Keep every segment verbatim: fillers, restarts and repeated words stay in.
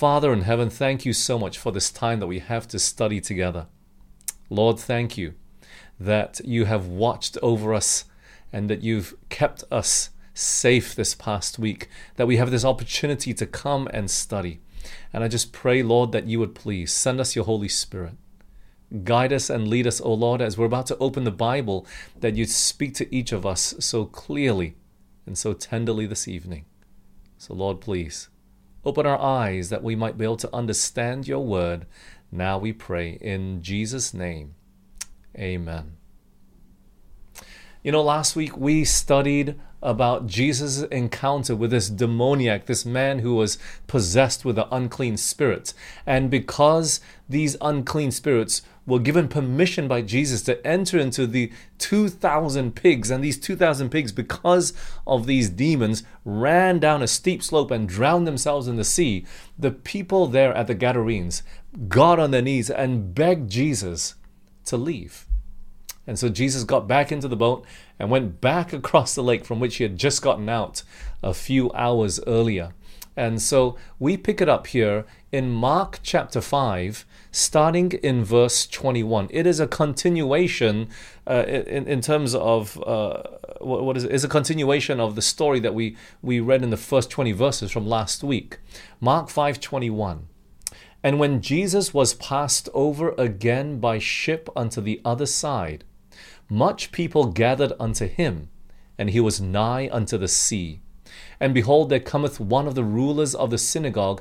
Father in heaven, thank you so much for this time that we have to study together. Lord, thank you that you have watched over us and that you've kept us safe this past week, that we have this opportunity to come and study. And I just pray, Lord, that you would please send us your Holy Spirit. Guide us and lead us, O Lord, as we're about to open the Bible, that you'd speak to each of us so clearly and so tenderly this evening. So, Lord, please open our eyes that we might be able to understand your word. Now we pray in Jesus' name. Amen. You know, last week we studied about Jesus' encounter with this demoniac, this man who was possessed with an unclean spirit. And because these unclean spirits were given permission by Jesus to enter into the two thousand pigs, and these two thousand pigs, because of these demons, ran down a steep slope and drowned themselves in the sea, the people there at the Gadarenes got on their knees and begged Jesus to leave. And so Jesus got back into the boat and went back across the lake from which he had just gotten out a few hours earlier. And so we pick it up here in Mark chapter five, starting in verse twenty-one. It is a continuation uh, in, in terms of, uh, what, what is it? It's a continuation of the story that we, we read in the first twenty verses from last week. Mark five twenty-one. And when Jesus was passed over again by ship unto the other side, much people gathered unto him, and he was nigh unto the sea. And behold, there cometh one of the rulers of the synagogue,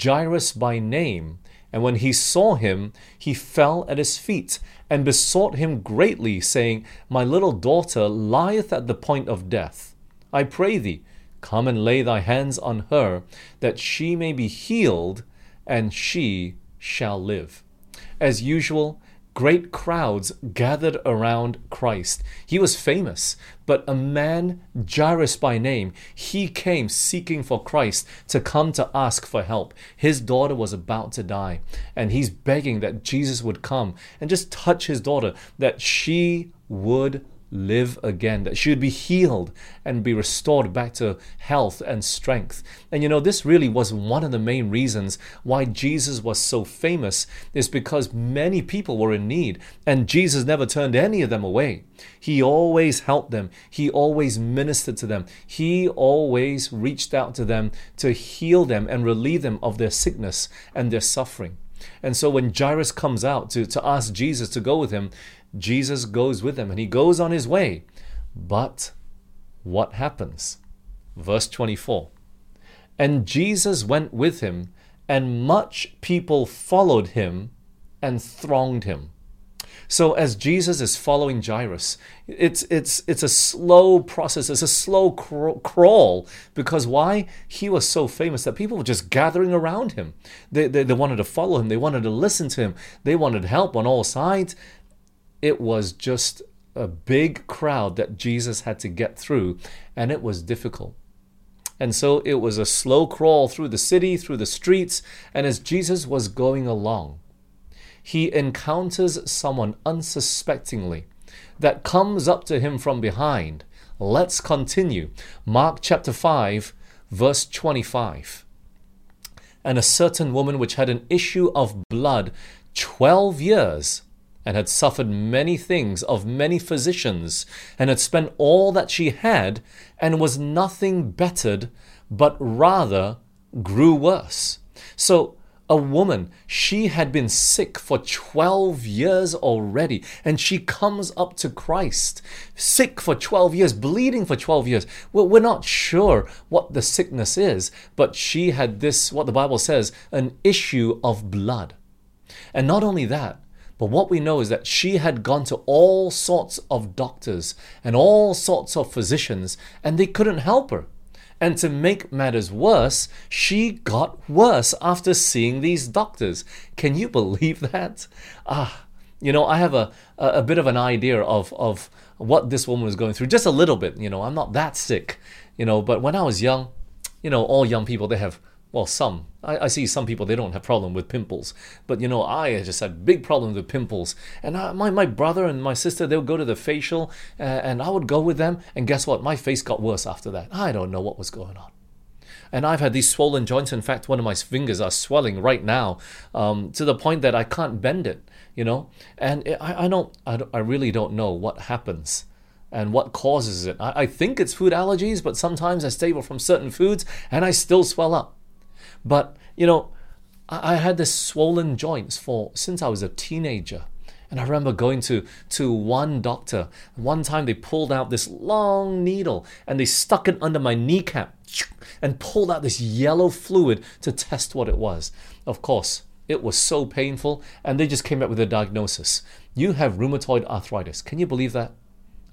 Jairus by name. And when he saw him, he fell at his feet, and besought him greatly, saying, My little daughter lieth at the point of death. I pray thee, come and lay thy hands on her, that she may be healed, and she shall live. As usual, great crowds gathered around Christ. He was famous, but a man, Jairus by name, he came seeking for Christ to come to ask for help. His daughter was about to die, and he's begging that Jesus would come and just touch his daughter, that she would live again, that she would be healed and be restored back to health and strength. And you know, this really was one of the main reasons why Jesus was so famous, is because many people were in need, and Jesus never turned any of them away. He always helped them. He always ministered to them. He always reached out to them to heal them and relieve them of their sickness and their suffering. And so when Jairus comes out to, to ask Jesus to go with him, Jesus goes with him and he goes on his way. But what happens? Verse twenty-four. And Jesus went with him, and much people followed him and thronged him. So as Jesus is following Jairus, it's it's it's a slow process. It's a slow cr- crawl because why? He was so famous that people were just gathering around him. They, they they wanted to follow him. They wanted to listen to him. They wanted help on all sides. It was just a big crowd that Jesus had to get through, and it was difficult. And so it was a slow crawl through the city, through the streets, and as Jesus was going along, he encounters someone unsuspectingly that comes up to him from behind. Let's continue. Mark chapter five, verse twenty-five. And a certain woman which had an issue of blood twelve years, and had suffered many things of many physicians, and had spent all that she had, and was nothing bettered, but rather grew worse. So, a woman, she had been sick for twelve years already, and she comes up to Christ, sick for twelve years, bleeding for twelve years. Well, we're not sure what the sickness is, but she had this, what the Bible says, an issue of blood. And not only that, but what we know is that she had gone to all sorts of doctors and all sorts of physicians, and they couldn't help her. And to make matters worse, she got worse after seeing these doctors. Can you believe that? Ah, you know, I have a, a, a bit of an idea of, of what this woman was going through. Just a little bit, you know, I'm not that sick, you know, but when I was young, you know, all young people, they have, well, some. I, I see some people, they don't have problem with pimples. But, you know, I just had big problems with pimples. And I, my, my brother and my sister, they would go to the facial, uh, and I would go with them. And guess what? My face got worse after that. I don't know what was going on. And I've had these swollen joints. In fact, one of my fingers are swelling right now um, to the point that I can't bend it, you know. And it, I, I, don't, I don't, I really don't know what happens and what causes it. I, I think it's food allergies, but sometimes I stay away from certain foods and I still swell up. But, you know, I, I had this swollen joints for since I was a teenager. And I remember going to, to one doctor. One time they pulled out this long needle and they stuck it under my kneecap and pulled out this yellow fluid to test what it was. Of course, it was so painful, and they just came up with a diagnosis. You have rheumatoid arthritis. Can you believe that?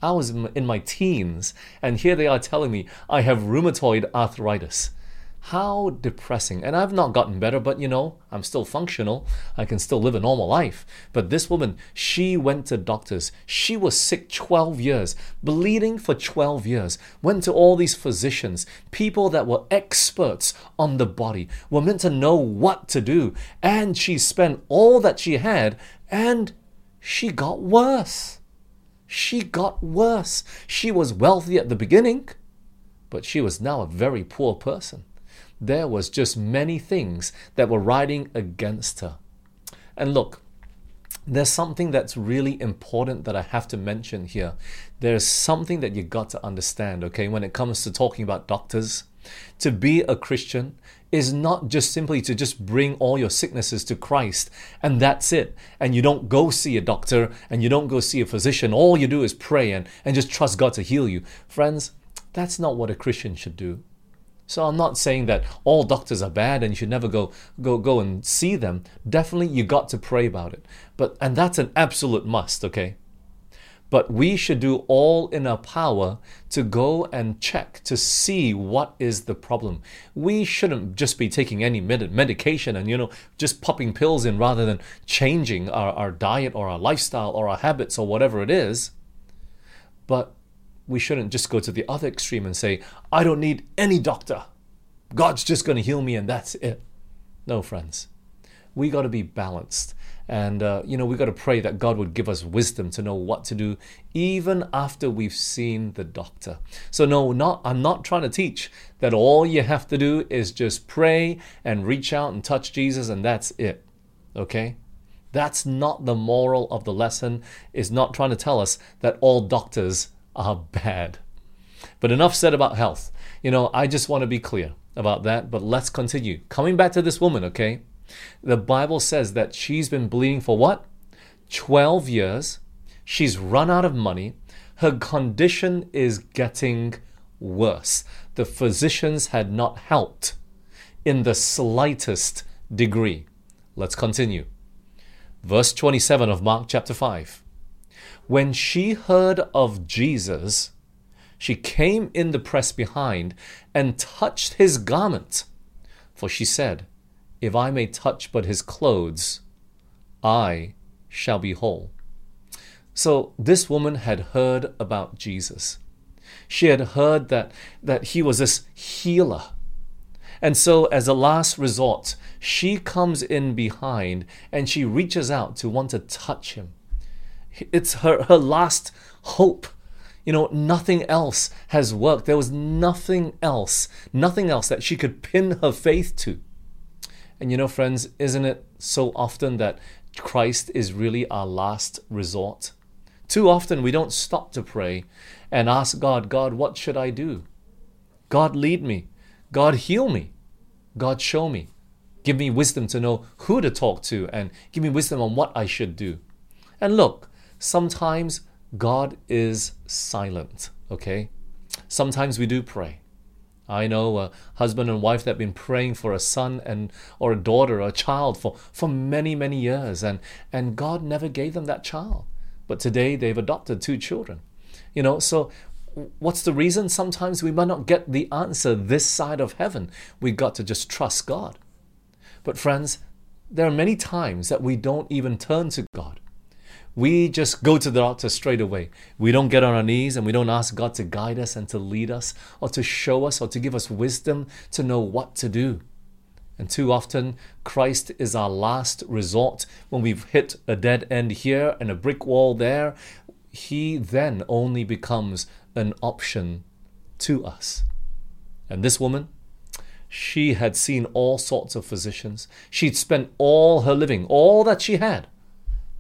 I was in my teens and here they are telling me I have rheumatoid arthritis. How depressing. And I've not gotten better, but you know, I'm still functional. I can still live a normal life. But this woman, she went to doctors. She was sick twelve years, bleeding for twelve years, went to all these physicians, people that were experts on the body, were meant to know what to do. And she spent all that she had and she got worse. She got worse. She was wealthy at the beginning, but she was now a very poor person. There was just many things that were riding against her. And look, there's something that's really important that I have to mention here. There's something that you got to understand, okay, when it comes to talking about doctors. To be a Christian is not just simply to just bring all your sicknesses to Christ and that's it. And you don't go see a doctor and you don't go see a physician. All you do is pray and, and just trust God to heal you. Friends, that's not what a Christian should do. So I'm not saying that all doctors are bad and you should never go go go and see them. Definitely you got to pray about it. But and that's an absolute must, okay? But we should do all in our power to go and check to see what is the problem. We shouldn't just be taking any med- medication and, you know, just popping pills in rather than changing our, our diet or our lifestyle or our habits or whatever it is. But we shouldn't just go to the other extreme and say, I don't need any doctor. God's just going to heal me and that's it. No, friends. We got to be balanced. And, uh, you know, we got to pray that God would give us wisdom to know what to do even after we've seen the doctor. So no, not I'm not trying to teach that all you have to do is just pray and reach out and touch Jesus and that's it. Okay? That's not the moral of the lesson. It's not trying to tell us that all doctors are bad. But enough said about health. You know, I just want to be clear about that, but let's continue. Coming back to this woman, okay? The Bible says that she's been bleeding for what? twelve years. She's run out of money. Her condition is getting worse. The physicians had not helped in the slightest degree. Let's continue. Verse twenty-seven of Mark chapter five. When she heard of Jesus, she came in the press behind and touched his garment. For she said, if I may touch but his clothes, I shall be whole. So this woman had heard about Jesus. She had heard that, that he was this healer. And so as a last resort, she comes in behind and she reaches out to want to touch him. It's her, her last hope. You know, nothing else has worked. There was nothing else, nothing else that she could pin her faith to. And you know, friends, isn't it so often that Christ is really our last resort? Too often we don't stop to pray and ask God, God, what should I do? God, lead me. God, heal me. God, show me. Give me wisdom to know who to talk to and give me wisdom on what I should do. And look, sometimes God is silent, okay? Sometimes we do pray. I know a husband and wife that have been praying for a son and or a daughter or a child for, for many, many years. And, and God never gave them that child. But today they've adopted two children. You know, so what's the reason? Sometimes we might not get the answer this side of heaven. We've got to just trust God. But friends, there are many times that we don't even turn to God. We just go to the doctor straight away. We don't get on our knees and we don't ask God to guide us and to lead us or to show us or to give us wisdom to know what to do. And too often, Christ is our last resort. When we've hit a dead end here and a brick wall there, he then only becomes an option to us. And this woman, She had seen all sorts of physicians. She'd spent all her living, all that she had.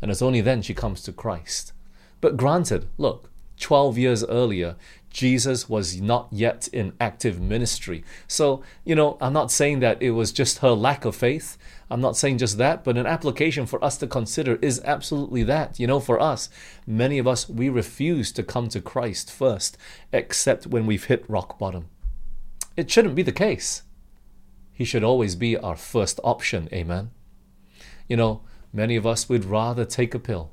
And it's only then she comes to Christ. But granted, look, twelve years earlier, Jesus was not yet in active ministry. So, you know, I'm not saying that it was just her lack of faith. I'm not saying just that, but an application for us to consider is absolutely that. You know, for us, many of us, we refuse to come to Christ first, except when we've hit rock bottom. It shouldn't be the case. He should always be our first option, amen? You know, many of us would rather take a pill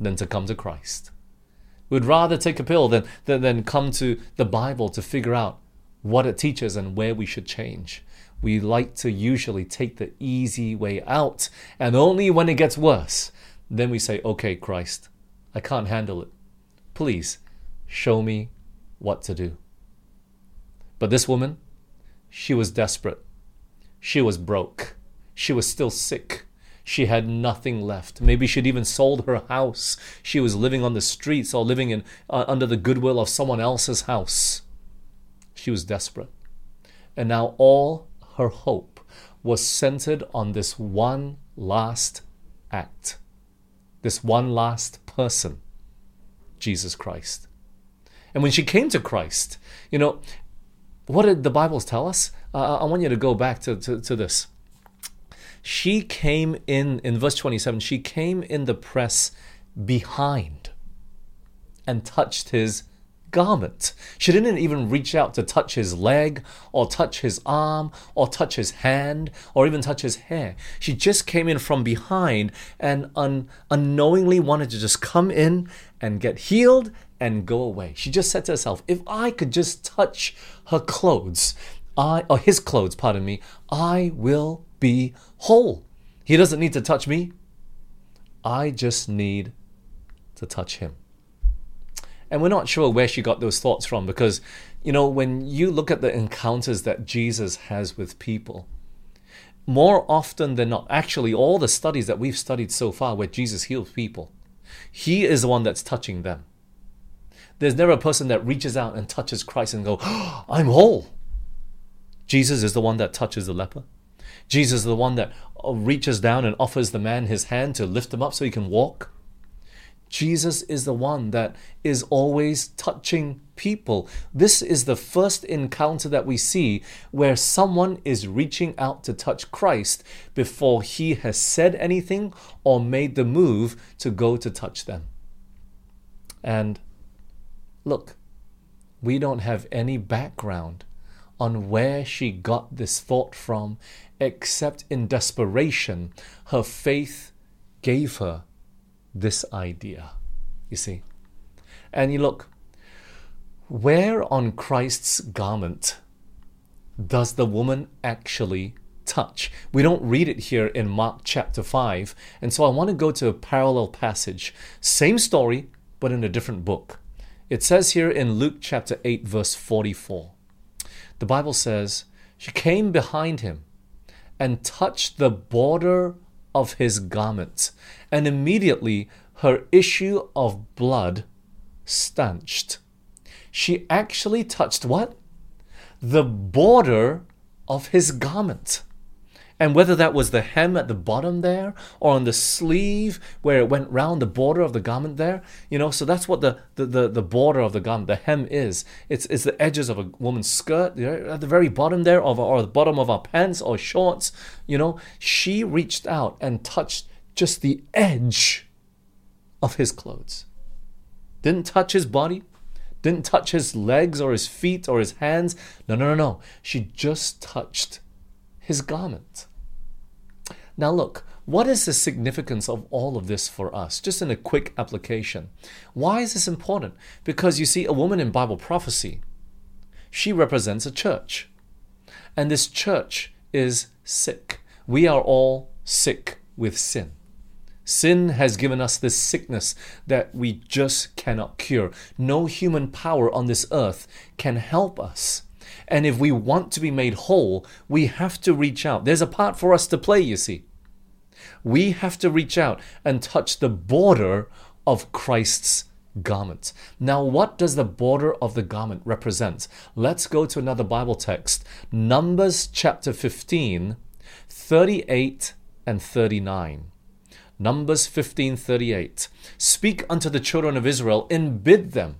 than to come to Christ. We'd rather take a pill than, than, than come to the Bible to figure out what it teaches and where we should change. We like to usually take the easy way out, and only when it gets worse, then we say, okay, Christ, I can't handle it. Please show me what to do. But this woman, she was desperate. She was broke. She was still sick. She had nothing left. Maybe she'd even sold her house. She was living on the streets or living in uh, under the goodwill of someone else's house. She was desperate. And now all her hope was centered on this one last act, this one last person, Jesus Christ. And when she came to Christ, you know, what did the Bibles tell us? Uh, I want you to go back to, to, to this. She came in, in verse twenty-seven, she came in the press behind and touched his garment. She didn't even reach out to touch his leg or touch his arm or touch his hand or even touch his hair. She just came in from behind and un- unknowingly wanted to just come in and get healed and go away. She just said to herself, if I could just touch her clothes, I or his clothes, pardon me, I will be whole. He doesn't need to touch me. I just need to touch him. And we're not sure where she got those thoughts from because, you know, when you look at the encounters that Jesus has with people, more often than not, actually all the studies that we've studied so far where Jesus heals people, he is the one that's touching them. There's never a person that reaches out and touches Christ and go, oh, I'm whole. Jesus is the one that touches the leper. Jesus is the one that reaches down and offers the man his hand to lift him up so he can walk. Jesus is the one that is always touching people. This is the first encounter that we see where someone is reaching out to touch Christ before he has said anything or made the move to go to touch them. And look, we don't have any background on where she got this thought from, except in desperation, her faith gave her this idea, you see. And you look, where on Christ's garment does the woman actually touch? We don't read it here in Mark chapter five, and so I want to go to a parallel passage. Same story, but in a different book. It says here in Luke chapter eight, verse forty-four. The Bible says, she came behind him and touched the border of his garment, and immediately her issue of blood stanched. She actually touched what? The border of his garment. And whether that was the hem at the bottom there or on the sleeve where it went round the border of the garment there, you know, so that's what the, the, the, the border of the garment, the hem is. It's it's the edges of a woman's skirt, you know, at the very bottom there or, or the bottom of our pants or shorts, you know. She reached out and touched just the edge of his clothes. Didn't touch his body. Didn't touch his legs or his feet or his hands. No, no, no, no. She just touched his garment. Now look, what is the significance of all of this for us? Just in a quick application. Why is this important? Because you see, a woman in Bible prophecy, she represents a church. And this church is sick. We are all sick with sin. Sin has given us this sickness that we just cannot cure. No human power on this earth can help us. And if we want to be made whole, we have to reach out. There's a part for us to play, you see. We have to reach out and touch the border of Christ's garment. Now, what does the border of the garment represent? Let's go to another Bible text. Numbers chapter fifteen, thirty-eight and thirty-nine. Numbers fifteen, thirty-eight. Speak unto the children of Israel and bid them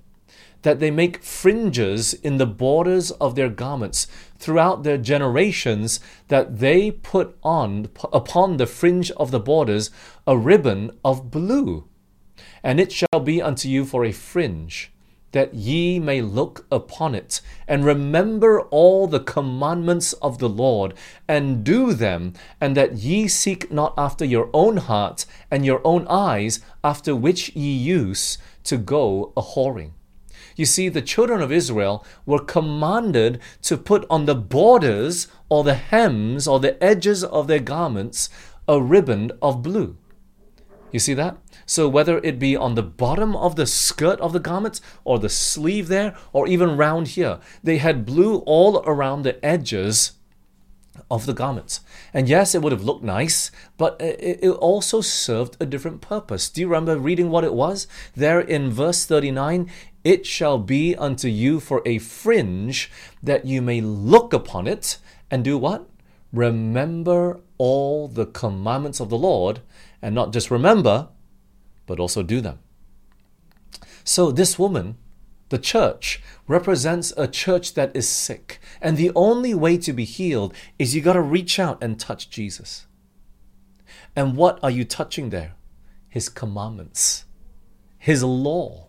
that they make fringes in the borders of their garments throughout their generations, that they put on upon the fringe of the borders a ribbon of blue. And it shall be unto you for a fringe, that ye may look upon it, and remember all the commandments of the Lord, and do them, and that ye seek not after your own heart and your own eyes, after which ye use to go a-whoring. You see, the children of Israel were commanded to put on the borders or the hems or the edges of their garments a ribbon of blue. You see that? So whether it be on the bottom of the skirt of the garment or the sleeve there or even round here, they had blue all around the edges of the garment. And yes, it would have looked nice, but it also served a different purpose. Do you remember reading what it was? There in verse thirty-nine, it shall be unto you for a fringe, that you may look upon it and do what? Remember all the commandments of the Lord, and not just remember, but also do them. So this woman, the church, represents a church that is sick. And the only way to be healed is you got to reach out and touch Jesus. And what are you touching there? His commandments, His law.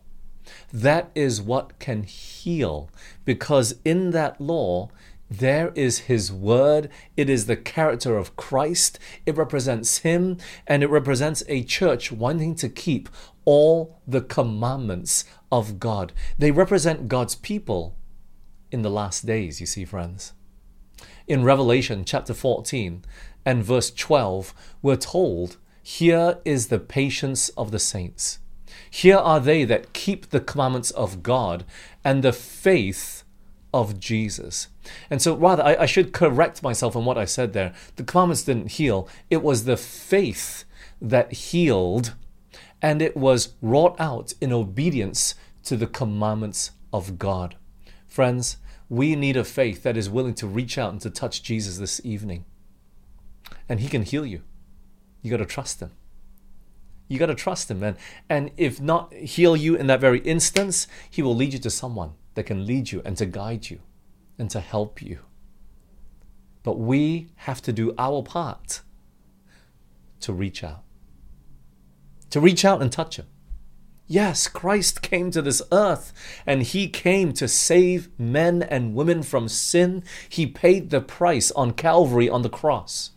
That is what can heal, because in that law, there is His word. It is the character of Christ. It represents Him, and it represents a church wanting to keep all the commandments of God. They represent God's people in the last days, you see, friends. In Revelation chapter fourteen and verse twelve, we're told, here is the patience of the saints. Here are they that keep the commandments of God and the faith of Jesus. And so rather, I, I should correct myself on what I said there. The commandments didn't heal. It was the faith that healed, and it was wrought out in obedience to the commandments of God. Friends, we need a faith that is willing to reach out and to touch Jesus this evening. And He can heal you. You got to trust Him. You got to trust Him, man. And if not heal you in that very instance, He will lead you to someone that can lead you and to guide you and to help you. But we have to do our part to reach out. To reach out and touch Him. Yes, Christ came to this earth, and He came to save men and women from sin. He paid the price on Calvary on the cross.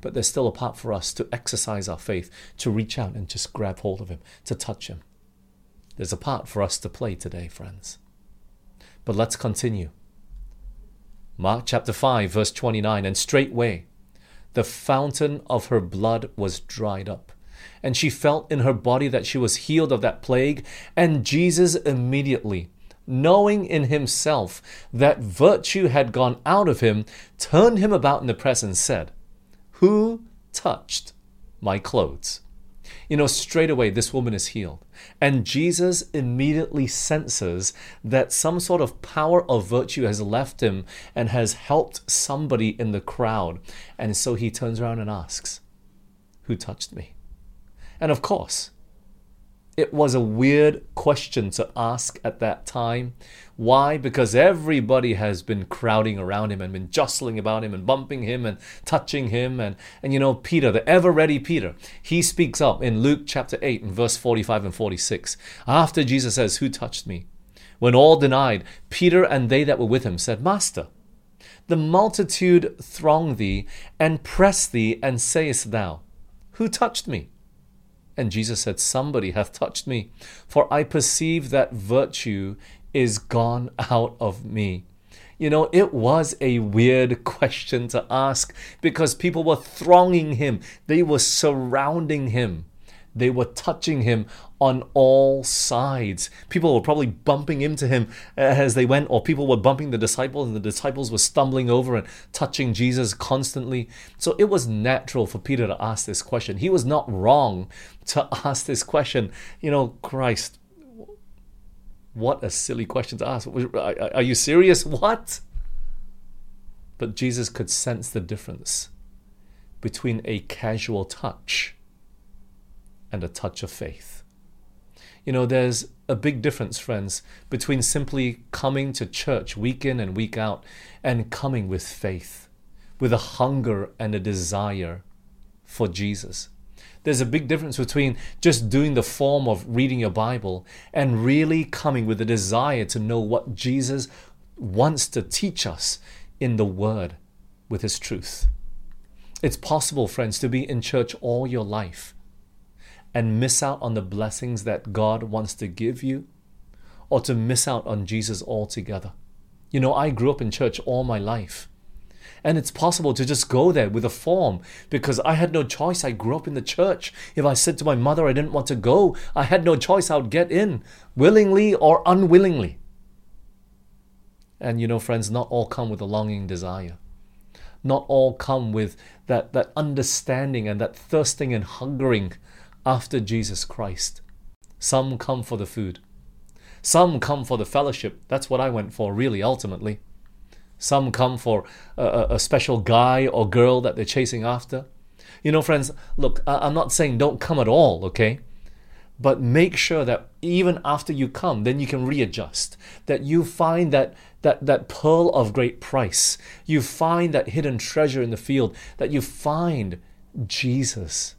But there's still a part for us to exercise our faith, to reach out and just grab hold of Him, to touch Him. There's a part for us to play today, friends. But let's continue. Mark chapter five, verse twenty-nine, and straightway the fountain of her blood was dried up, and she felt in her body that she was healed of that plague. And Jesus immediately, knowing in Himself that virtue had gone out of Him, turned Him about in the press and said, "Who touched my clothes?" You know, straight away, this woman is healed. And Jesus immediately senses that some sort of power of virtue has left Him and has helped somebody in the crowd. And so He turns around and asks, "Who touched me?" And of course, it was a weird question to ask at that time. Why? Because everybody has been crowding around Him and been jostling about Him and bumping Him and touching Him. And, and you know, Peter, the ever-ready Peter, he speaks up in Luke chapter eight and verse forty-five and forty-six. After Jesus says, "Who touched me?" When all denied, Peter and they that were with him said, "Master, the multitude throng thee and press thee, and sayest thou, Who touched me?" And Jesus said, "Somebody hath touched me, for I perceive that virtue is gone out of me." You know, it was a weird question to ask, because people were thronging Him. They were surrounding Him. They were touching Him on all sides. People were probably bumping into Him as they went, or people were bumping the disciples, and the disciples were stumbling over and touching Jesus constantly. So it was natural for Peter to ask this question. He was not wrong to ask this question. You know, Christ, What a silly question to ask. Are you serious? What? But Jesus could sense the difference between a casual touch and a touch of faith. You know, there's a big difference, friends, between simply coming to church week in and week out and coming with faith, with a hunger and a desire for Jesus. There's a big difference between just doing the form of reading your Bible and really coming with a desire to know what Jesus wants to teach us in the Word with His truth. It's possible, friends, to be in church all your life and miss out on the blessings that God wants to give you, or to miss out on Jesus altogether. You know, I grew up in church all my life, and it's possible to just go there with a form because I had no choice. I grew up in the church. If I said to my mother I didn't want to go, I had no choice. I would get in, willingly or unwillingly. And you know, friends, not all come with a longing desire. Not all come with that, that understanding and that thirsting and hungering after Jesus Christ. Some come for the food. Some come for the fellowship. That's what I went for, really, ultimately. Some come for a, a special guy or girl that they're chasing after. You know, friends, look, I'm not saying don't come at all, okay? But make sure that even after you come, then you can readjust. That you find that that that pearl of great price. You find that hidden treasure in the field. That you find Jesus,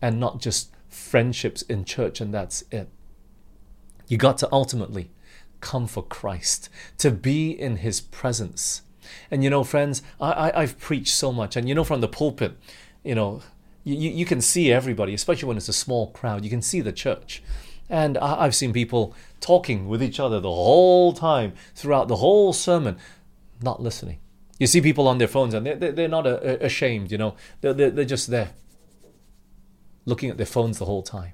and not just friendships in church and that's it. You got to ultimately come for Christ, to be in His presence. And you know, friends, I, I, I've preached so much. And you know, from the pulpit, you know, you, you can see everybody, especially when it's a small crowd. You can see the church. And I, I've seen people talking with each other the whole time, throughout the whole sermon, not listening. You see people on their phones and they're, they're not ashamed, you know. They're, they're, they're just there, looking at their phones the whole time.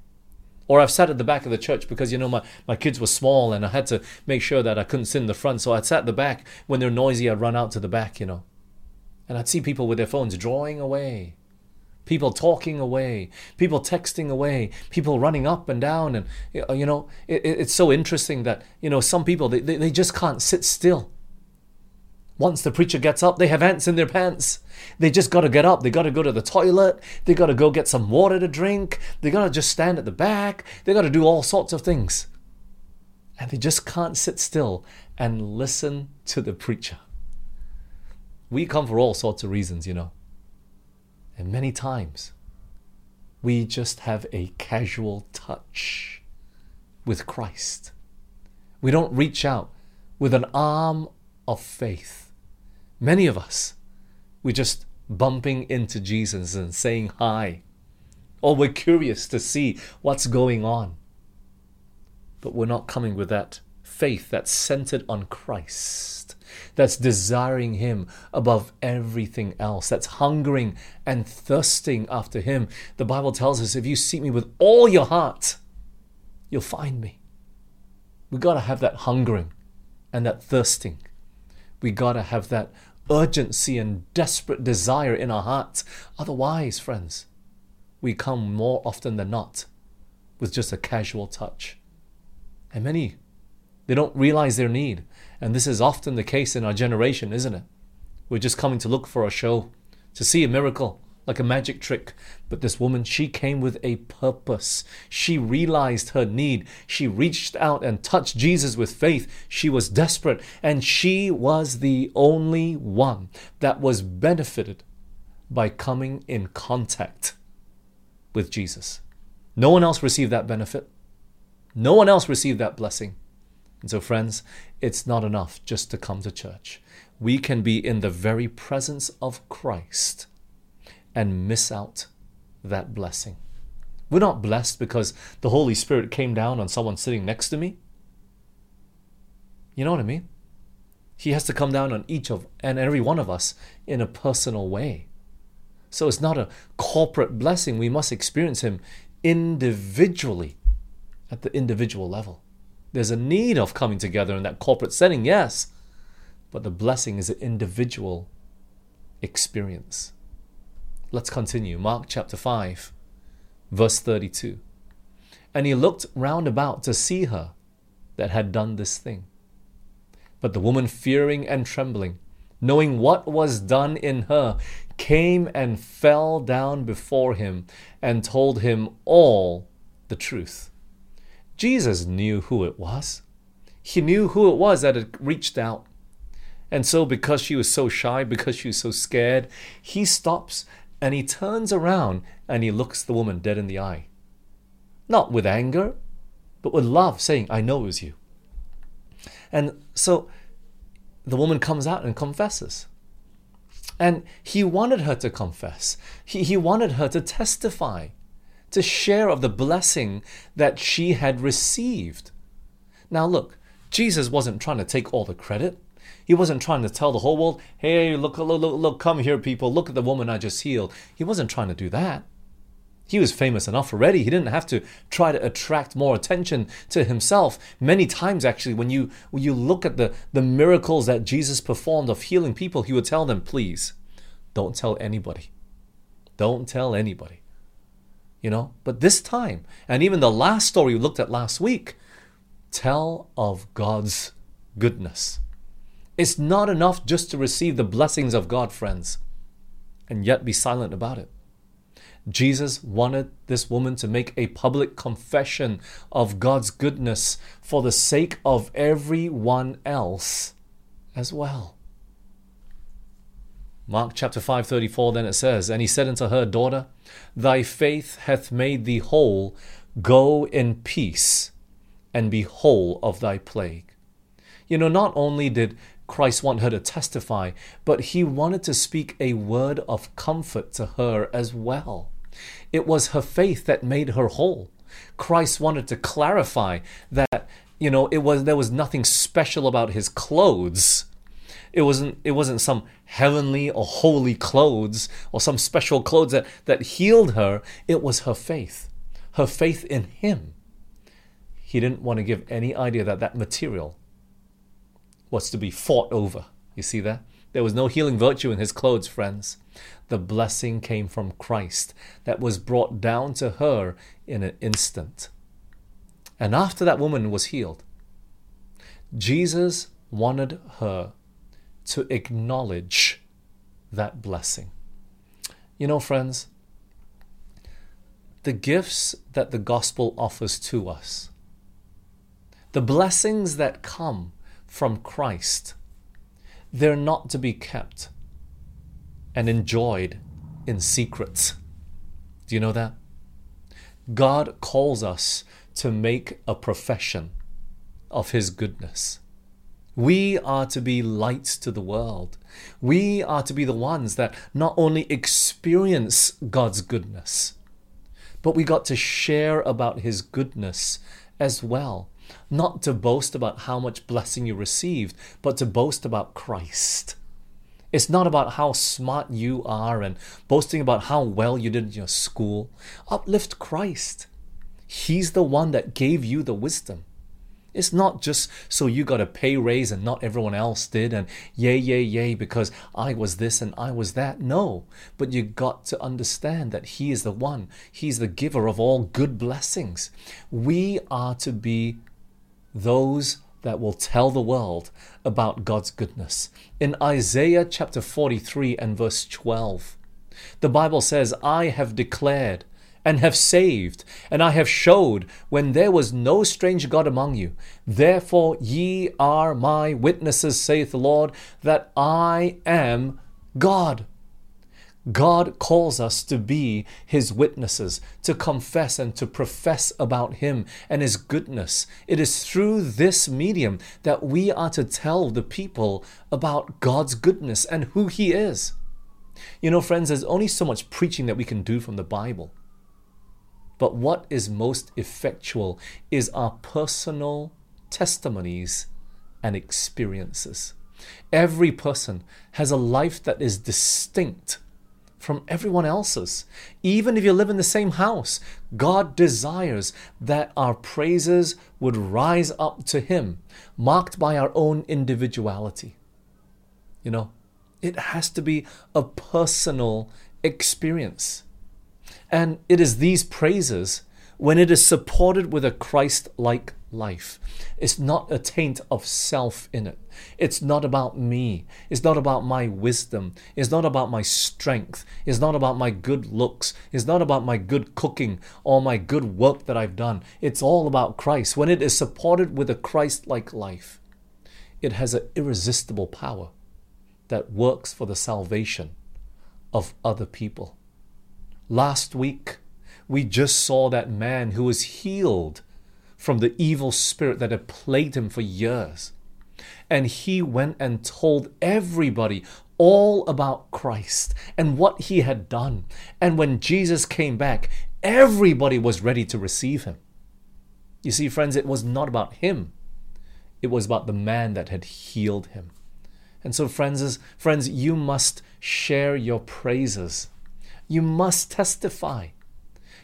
Or I've sat at the back of the church because, you know, my, my kids were small and I had to make sure that I couldn't sit in the front. So I'd sat at the back. When they're noisy, I'd run out to the back, you know. And I'd see people with their phones drawing away, people talking away, people texting away, people running up and down. And, you know, it, it, it's so interesting that, you know, some people, they, they, they just can't sit still. Once the preacher gets up, they have ants in their pants. They just got to get up. They got to go to the toilet. They got to go get some water to drink. They got to just stand at the back. They got to do all sorts of things. And they just can't sit still and listen to the preacher. We come for all sorts of reasons, you know. And many times, we just have a casual touch with Christ. We don't reach out with an arm of faith. Many of us, we're just bumping into Jesus and saying hi, or we're curious to see what's going on, but we're not coming with that faith that's centered on Christ, that's desiring Him above everything else, that's hungering and thirsting after Him. The Bible tells us, if you seek me with all your heart, you'll find me. We've got to have that hungering and that thirsting. We got to have that urgency and desperate desire in our hearts. Otherwise, friends, we come more often than not with just a casual touch. And many, they don't realize their need. And this is often the case in our generation, isn't it? We're just coming to look for a show, to see a miracle, like a magic trick. But this woman, she came with a purpose. She realized her need. She reached out and touched Jesus with faith. She was desperate, and she was the only one that was benefited by coming in contact with Jesus. No one else received that benefit. No one else received that blessing. And so, friends, it's not enough just to come to church. We can be in the very presence of Christ and miss out that blessing. We're not blessed because the Holy Spirit came down on someone sitting next to me. You know what I mean? He has to come down on each of and every one of us in a personal way. So it's not a corporate blessing. We must experience Him individually, at the individual level. There's a need of coming together in that corporate setting, yes, but the blessing is an individual experience. Let's continue. Mark chapter five, verse thirty-two. And he looked round about to see her, that had done this thing. But the woman, fearing and trembling, knowing what was done in her, came and fell down before him and told him all the truth. Jesus knew who it was. He knew who it was that had reached out. And so because she was so shy, because she was so scared, he stops and he turns around and he looks the woman dead in the eye. Not with anger, but with love, saying, I know it was you. And so the woman comes out and confesses. And he wanted her to confess. He, he wanted her to testify, to share of the blessing that she had received. Now look, Jesus wasn't trying to take all the credit. He wasn't trying to tell the whole world, hey, look, look, look, look, come here, people. Look at the woman I just healed. He wasn't trying to do that. He was famous enough already. He didn't have to try to attract more attention to himself. Many times, actually, when you when you look at the, the miracles that Jesus performed of healing people, he would tell them, please, don't tell anybody. Don't tell anybody. You know? But this time, and even the last story we looked at last week, tell of God's goodness. It's not enough just to receive the blessings of God, friends, and yet be silent about it. Jesus wanted this woman to make a public confession of God's goodness for the sake of everyone else as well. Mark chapter five thirty-four, then it says, And he said unto her, Daughter, thy faith hath made thee whole. Go in peace and be whole of thy plague. You know, not only did Christ wanted her to testify, but he wanted to speak a word of comfort to her as well. It was her faith that made her whole. Christ wanted to clarify that, you know, it was there was nothing special about his clothes. It wasn't it wasn't some heavenly or holy clothes or some special clothes that, that healed her. It was her faith, her faith in him. He didn't want to give any idea that that material was to be fought over. You see that? There was no healing virtue in his clothes, friends. The blessing came from Christ that was brought down to her in an instant. And after that woman was healed, Jesus wanted her to acknowledge that blessing. You know, friends, the gifts that the gospel offers to us, the blessings that come from Christ, they're not to be kept and enjoyed in secret. Do you know that? God calls us to make a profession of his goodness. We are to be lights to the world. We are to be the ones that not only experience God's goodness, but we got to share about his goodness as well. Not to boast about how much blessing you received, but to boast about Christ. It's not about how smart you are and boasting about how well you did in your school. Uplift Christ. He's the one that gave you the wisdom. It's not just so you got a pay raise and not everyone else did and yay, yay, yay, because I was this and I was that. No, but you got to understand that he is the one. He's the giver of all good blessings. We are to be those that will tell the world about God's goodness. In Isaiah chapter forty-three and verse twelve, the Bible says, I have declared and have saved, and I have showed when there was no strange God among you. Therefore ye are my witnesses, saith the Lord, that I am God. God calls us to be his witnesses, to confess and to profess about him and his goodness. It is through this medium that we are to tell the people about God's goodness and who he is. You know, friends, there's only so much preaching that we can do from the Bible. But what is most effectual is our personal testimonies and experiences. Every person has a life that is distinct from everyone else's. Even if you live in the same house, God desires that our praises would rise up to him, marked by our own individuality. You know, it has to be a personal experience. And it is these praises, when it is supported with a Christ-like life. It's not a taint of self in it. It's not about me. It's not about my wisdom. It's not about my strength. It's not about my good looks. It's not about my good cooking or my good work that I've done. It's all about Christ. When it is supported with a Christ-like life, it has an irresistible power that works for the salvation of other people. Last week, we just saw that man who was healed from the evil spirit that had plagued him for years. And he went and told everybody all about Christ and what he had done. And when Jesus came back, everybody was ready to receive him. You see, friends, it was not about him. It was about the man that had healed him. And so, friends, friends, you must share your praises. You must testify.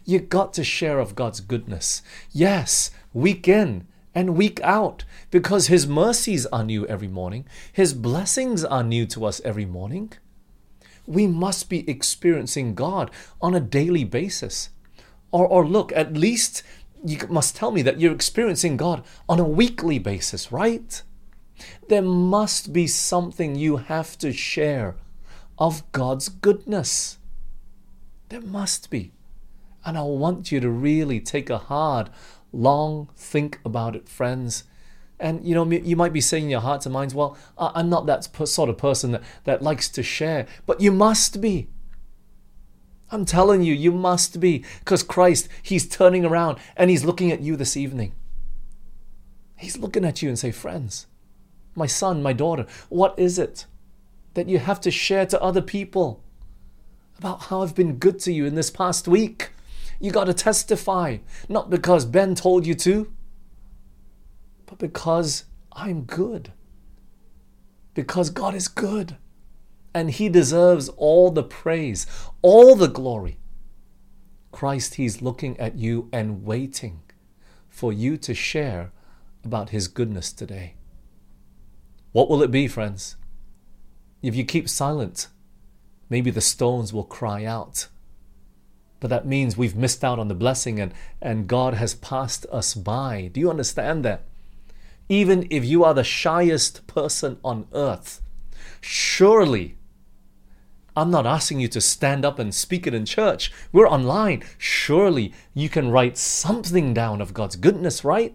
You got to share of God's goodness. Yes, week in and week out, because His mercies are new every morning. His blessings are new to us every morning. We must be experiencing God on a daily basis. Or, or look, at least you must tell me that you're experiencing God on a weekly basis, right? There must be something you have to share of God's goodness. There must be. And I want you to really take a hard, long think about it, friends. And, you know, you might be saying in your hearts and minds, well, I'm not that sort of person that, that likes to share. But you must be. I'm telling you, you must be. Because Christ, He's turning around and He's looking at you this evening. He's looking at you and say, friends, my son, my daughter, what is it that you have to share to other people about how I've been good to you in this past week? You got to testify, not because Ben told you to, but because I'm good. Because God is good, and He deserves all the praise, all the glory. Christ, He's looking at you and waiting for you to share about His goodness today. What will it be, friends? If you keep silent, maybe the stones will cry out. But that means we've missed out on the blessing and, and God has passed us by. Do you understand that? Even if you are the shyest person on earth, surely, I'm not asking you to stand up and speak it in church. We're online. Surely you can write something down of God's goodness, right?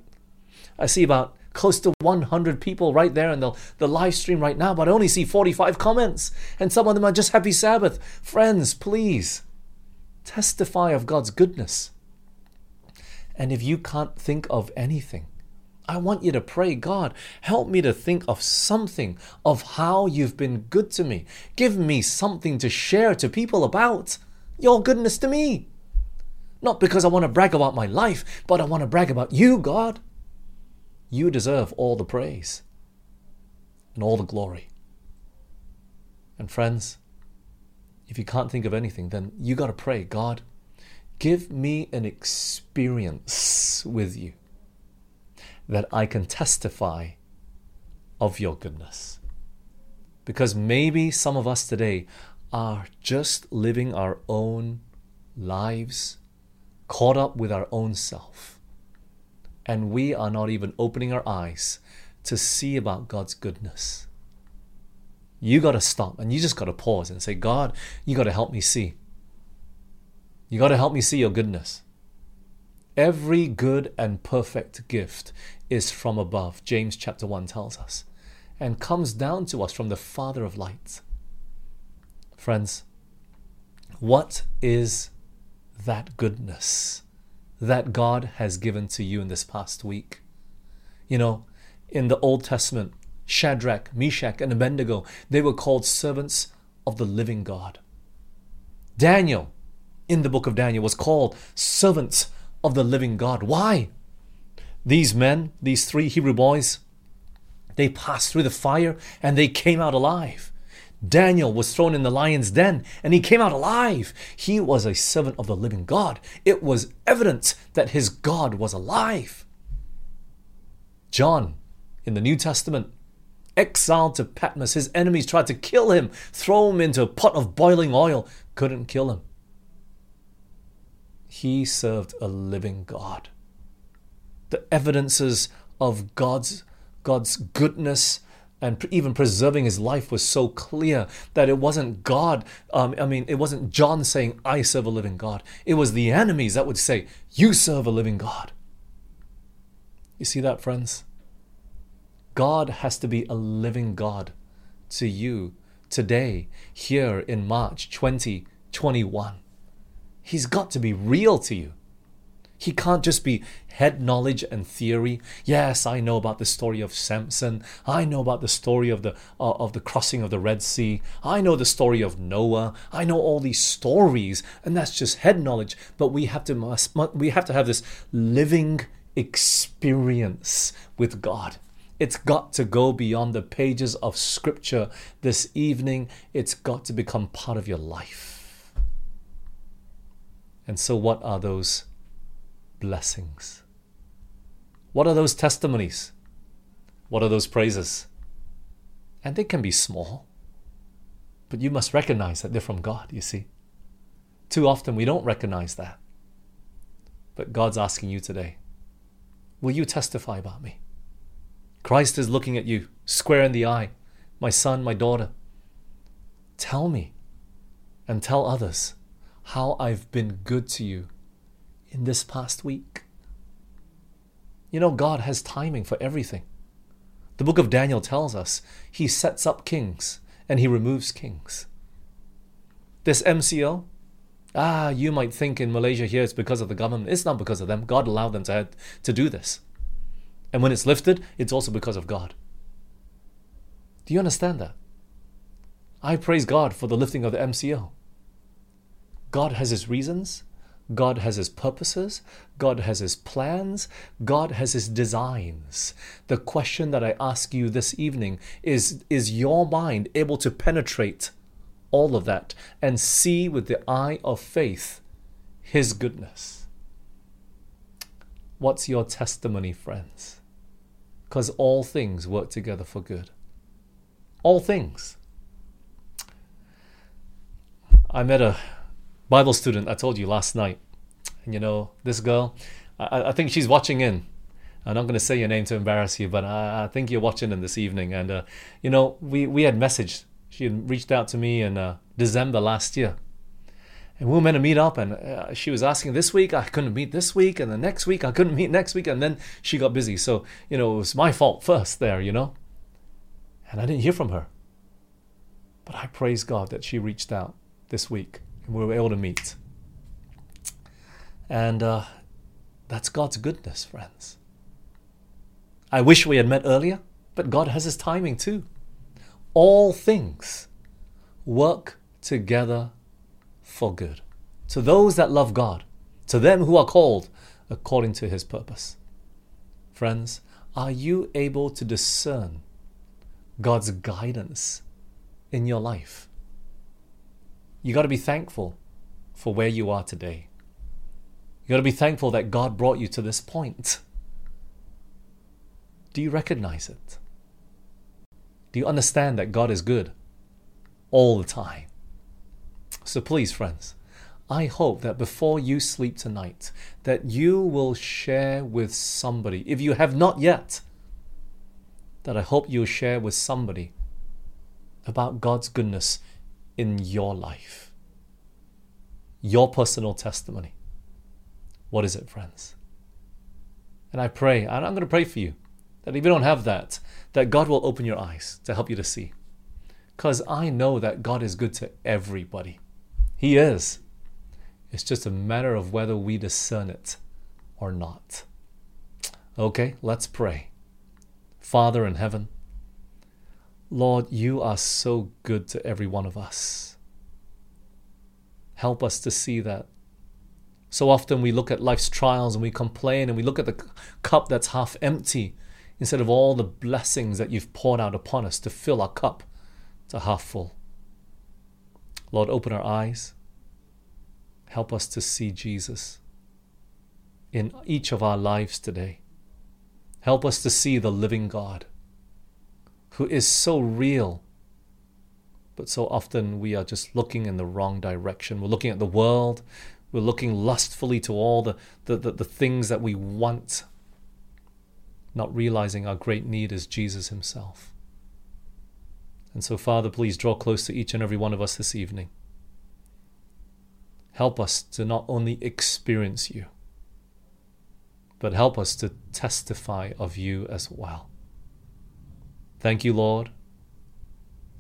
I see about close to one hundred people right there in the, the live stream right now, but I only see forty-five comments. And some of them are just happy Sabbath. Friends, please. Testify of God's goodness. And if you can't think of anything, I want you to pray, God, help me to think of something of how you've been good to me. Give me something to share to people about your goodness to me. Not because I want to brag about my life, but I want to brag about you, God. You deserve all the praise and all the glory. And friends, if you can't think of anything, then you got to pray, God, give me an experience with you that I can testify of your goodness. Because maybe some of us today are just living our own lives, caught up with our own self. And we are not even opening our eyes to see about God's goodness. You got to stop and you just got to pause and say, God, you got to help me see. You got to help me see your goodness. Every good and perfect gift is from above, James chapter one tells us, and comes down to us from the Father of lights. Friends, what is that goodness that God has given to you in this past week? You know, in the Old Testament, Shadrach, Meshach, and Abednego, they were called servants of the living God. Daniel, in the book of Daniel, was called servants of the living God. Why? These men, these three Hebrew boys, they passed through the fire and they came out alive. Daniel was thrown in the lion's den and he came out alive. He was a servant of the living God. It was evident that his God was alive. John, in the New Testament, exiled to Patmos, his enemies tried to kill him, throw him into a pot of boiling oil, couldn't kill him. He served a living God. the evidences of God's God's goodness and even preserving his life was so clear that it wasn't God. Um, I mean, it wasn't John saying, "I serve a living God." It was the enemies that would say, "You serve a living God." You see that, friends? God has to be a living God to you today, here in March twenty twenty-one. He's got to be real to you. He can't just be head knowledge and theory. Yes, I know about the story of Samson. I know about the story of the uh, of the crossing of the Red Sea. I know the story of Noah. I know all these stories, and that's just head knowledge. But we have to must, we have to have this living experience with God. It's got to go beyond the pages of Scripture this evening. It's got to become part of your life. And so, what are those blessings? What are those testimonies? What are those praises? And they can be small, but you must recognize that they're from God, you see. Too often we don't recognize that. But God's asking you today, will you testify about me? Christ is looking at you square in the eye. My son, my daughter, tell me and tell others how I've been good to you in this past week. You know, God has timing for everything. The book of Daniel tells us he sets up kings and he removes kings. This M C O, ah, you might think in Malaysia here it's because of the government. It's not because of them. God allowed them to, to do this. And when it's lifted, it's also because of God. Do you understand that? I praise God for the lifting of the M C O. God has his reasons. God has his purposes, God has his plans, God has his designs. The question that I ask you this evening is, is your mind able to penetrate all of that and see with the eye of faith his goodness? What's your testimony, friends? Because all things work together for good. All things. I met a Bible student, I told you last night, and you know, this girl, I, I think she's watching in. I'm not going to say your name to embarrass you, but I, I think you're watching in this evening. And, uh, you know, we, we had messaged. She had reached out to me in uh, December last year. And we were meant to meet up, and uh, she was asking this week, I couldn't meet this week, and the next week, I couldn't meet next week, and then she got busy. So, you know, it was my fault first there, you know. And I didn't hear from her. But I praise God that she reached out this week. And we were able to meet. And uh, that's God's goodness, friends. I wish we had met earlier, but God has his timing too. All things work together for good. To those that love God, to them who are called according to his purpose. Friends, are you able to discern God's guidance in your life? You got to be thankful for where you are today. You got to be thankful that God brought you to this point. Do you recognize it? Do you understand that God is good all the time? So please, friends, I hope that before you sleep tonight, that you will share with somebody, if you have not yet, that I hope you'll share with somebody about God's goodness in your life. Your personal testimony. What is it, friends? And I pray, and I'm going to pray for you, that if you don't have that, that God will open your eyes to help you to see. Because I know that God is good to everybody. He is. It's just a matter of whether we discern it or not. Okay, let's pray. Father in heaven, Lord, you are so good to every one of us. Help us to see that. So often we look at life's trials and we complain and we look at the cup that's half empty instead of all the blessings that you've poured out upon us to fill our cup to half full. Lord, open our eyes. Help us to see Jesus in each of our lives today. Help us to see the living God, who is so real, but so often we are just looking in the wrong direction. We're looking at the world, we're looking lustfully to all the, the, the, the things that we want, not realizing our great need is Jesus himself. And so, Father, please draw close to each and every one of us this evening. Help us to not only experience you, but help us to testify of you as well. Thank you, Lord.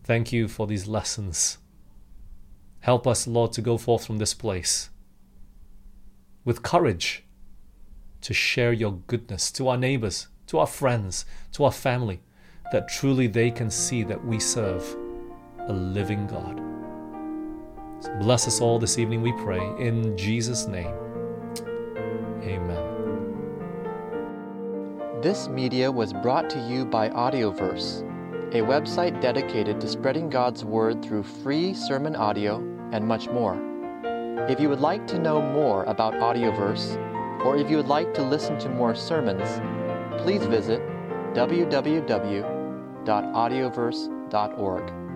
Thank you for these lessons. Help us, Lord, to go forth from this place with courage to share your goodness to our neighbors, to our friends, to our family, that truly they can see that we serve a living God. So bless us all this evening, we pray, in Jesus' name. Amen. This media was brought to you by Audioverse, a website dedicated to spreading God's Word through free sermon audio and much more. If you would like to know more about Audioverse, or if you would like to listen to more sermons, please visit w w w dot audioverse dot org.